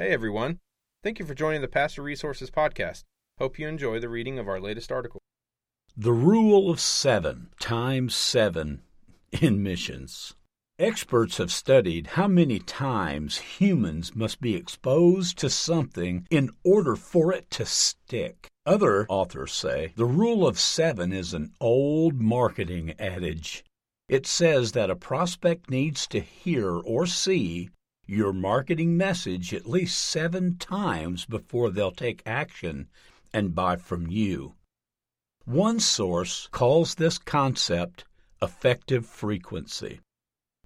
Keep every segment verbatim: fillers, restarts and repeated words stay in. Hey everyone, thank you for joining the Pastor Resources Podcast. Hope you enjoy the reading of our latest article. The Rule of Seven times seven in missions. Experts have studied how many times humans must be exposed to something in order for it to stick. Other authors say the rule of seven is an old marketing adage. It says that a prospect needs to hear or see your marketing message at least seven times before they'll take action and buy from you. One source calls this concept effective frequency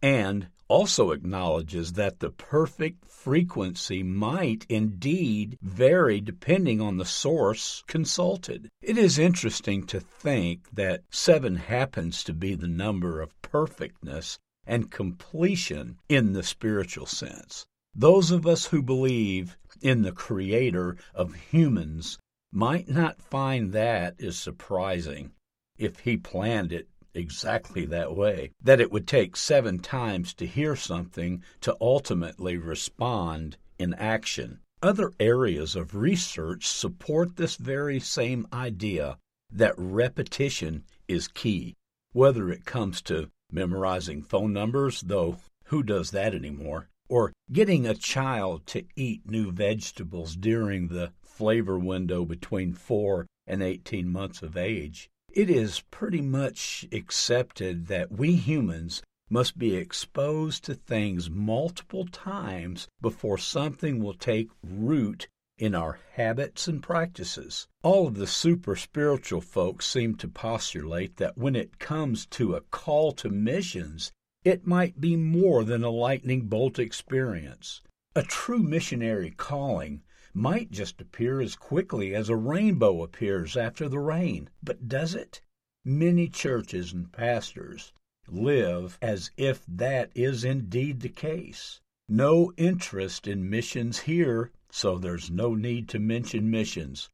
and also acknowledges that the perfect frequency might indeed vary depending on the source consulted. It is interesting to think that seven happens to be the number of perfectness and completion in the spiritual sense. Those of us who believe in the Creator of humans might not find that as surprising if He planned it exactly that way, that it would take seven times to hear something to ultimately respond in action. Other areas of research support this very same idea that repetition is key, whether it comes to memorizing phone numbers, though who does that anymore? Or getting a child to eat new vegetables during the flavor window between four and eighteen months of age. It is pretty much accepted that we humans must be exposed to things multiple times before something will take root in our habits and practices. All of the super spiritual folks seem to postulate that when it comes to a call to missions, it might be more than a lightning bolt experience. A true missionary calling might just appear as quickly as a rainbow appears after the rain. But does it? Many churches and pastors live as if that is indeed the case. No interest in missions here, so there's no need to mention missions.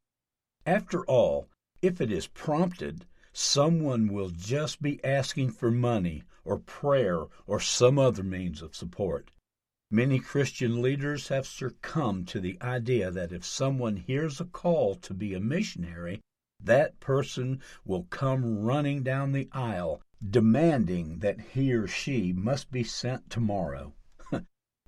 After all, if it is prompted, someone will just be asking for money or prayer or some other means of support. Many Christian leaders have succumbed to the idea that if someone hears a call to be a missionary, that person will come running down the aisle, demanding that he or she must be sent tomorrow.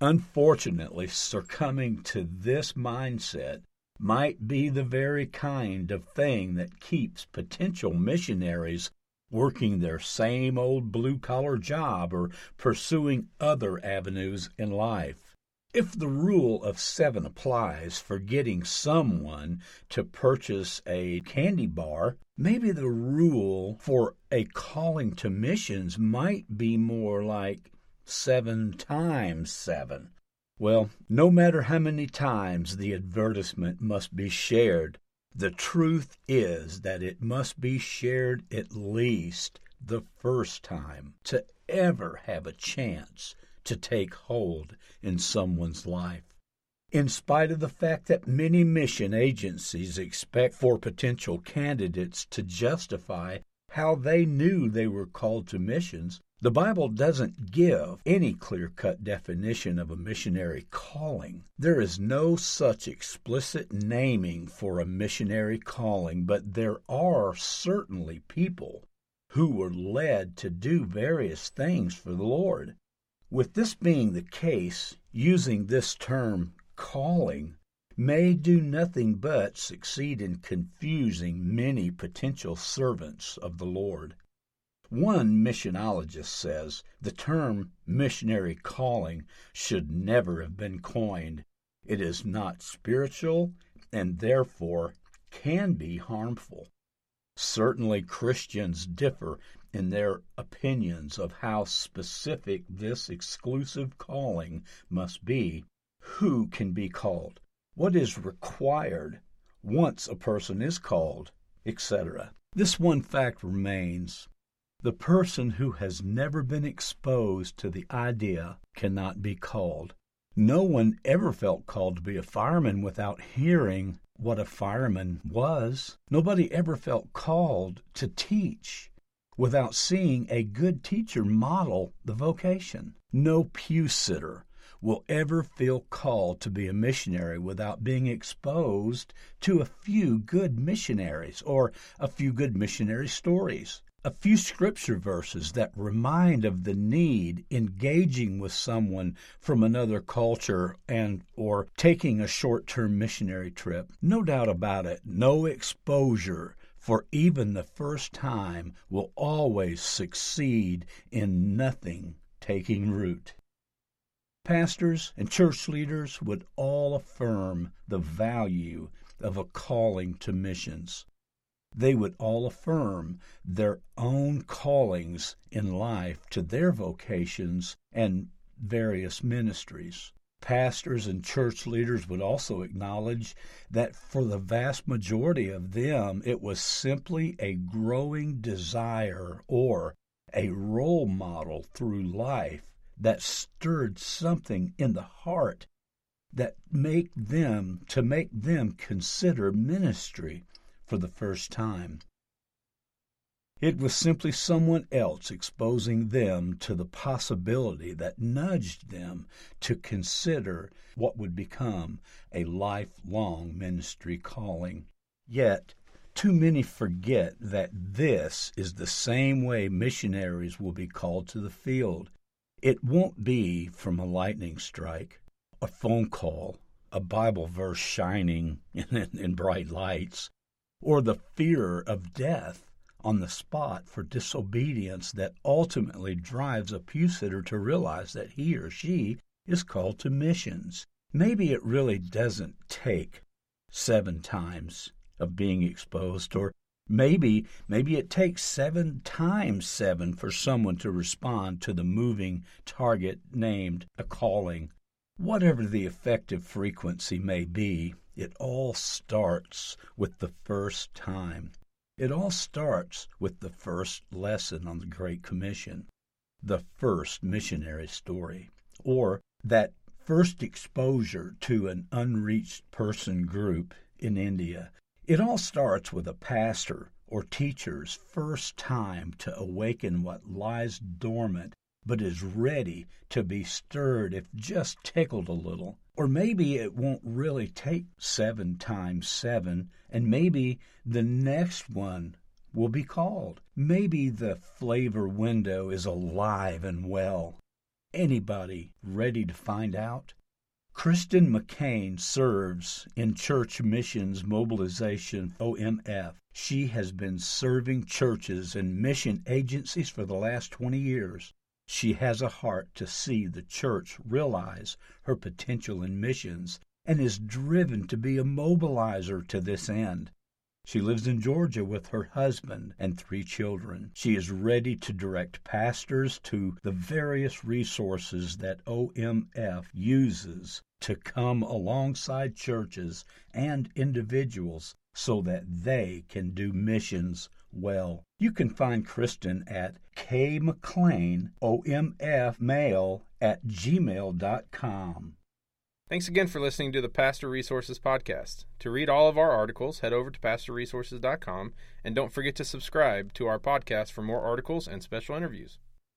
Unfortunately, succumbing to this mindset might be the very kind of thing that keeps potential missionaries working their same old blue-collar job or pursuing other avenues in life. If the rule of seven applies for getting someone to purchase a candy bar, maybe the rule for a calling to missions might be more like seven times seven. Well, no matter how many times the advertisement must be shared, the truth is that it must be shared at least the first time to ever have a chance to take hold in someone's life. In spite of the fact that many mission agencies expect for potential candidates to justify how they knew they were called to missions, the Bible doesn't give any clear-cut definition of a missionary calling. There is no such explicit naming for a missionary calling, but there are certainly people who were led to do various things for the Lord. With this being the case, using this term calling may do nothing but succeed in confusing many potential servants of the Lord. One missionologist says the term missionary calling should never have been coined. It is not spiritual and therefore can be harmful. Certainly Christians differ in their opinions of how specific this exclusive calling must be, who can be called, what is required once a person is called, et cetera. This one fact remains. The person who has never been exposed to the idea cannot be called. No one ever felt called to be a fireman without hearing what a fireman was. Nobody ever felt called to teach without seeing a good teacher model the vocation. No pew sitter will ever feel called to be a missionary without being exposed to a few good missionaries or a few good missionary stories. A few scripture verses that remind of the need engaging with someone from another culture and or taking a short-term missionary trip. No doubt about it, no exposure for even the first time will always succeed in nothing taking root. Pastors and church leaders would all affirm the value of a calling to missions. They would all affirm their own callings in life to their vocations and various ministries. Pastors and church leaders would also acknowledge that for the vast majority of them, it was simply a growing desire or a role model through life that stirred something in the heart that make them, to make them consider ministry for the first time. It was simply someone else exposing them to the possibility that nudged them to consider what would become a lifelong ministry calling. Yet, too many forget that this is the same way missionaries will be called to the field. It won't be from a lightning strike, a phone call, a Bible verse shining in bright lights, or the fear of death on the spot for disobedience that ultimately drives a pew sitter to realize that he or she is called to missions. Maybe it really doesn't take seven times of being exposed, or maybe maybe it takes seven times seven for someone to respond to the moving target named a calling. Whatever the effective frequency may be, it all starts with the first time. It all starts with the first lesson on the Great Commission, the first missionary story, or that first exposure to an unreached person group in India. It all starts with a pastor or teacher's first time to awaken what lies dormant but is ready to be stirred if just tickled a little. Or maybe it won't really take seven times seven, and maybe the next one will be called. Maybe the flavor window is alive and well. Anybody ready to find out? Kirsten McClain serves in Church Missions Mobilization, O M F. She has been serving churches and mission agencies for the last twenty years. She has a heart to see the church realize her potential in missions and is driven to be a mobilizer to this end. She lives in Georgia with her husband and three children. She is ready to direct pastors to the various resources that O M F uses to come alongside churches and individuals so that they can do missions well. You can find Kirsten at k m c l a i n o m f mail at gmail dot com. Thanks again for listening to the Pastor Resources Podcast. To read all of our articles, head over to pastor resources dot com, and don't forget to subscribe to our podcast for more articles and special interviews.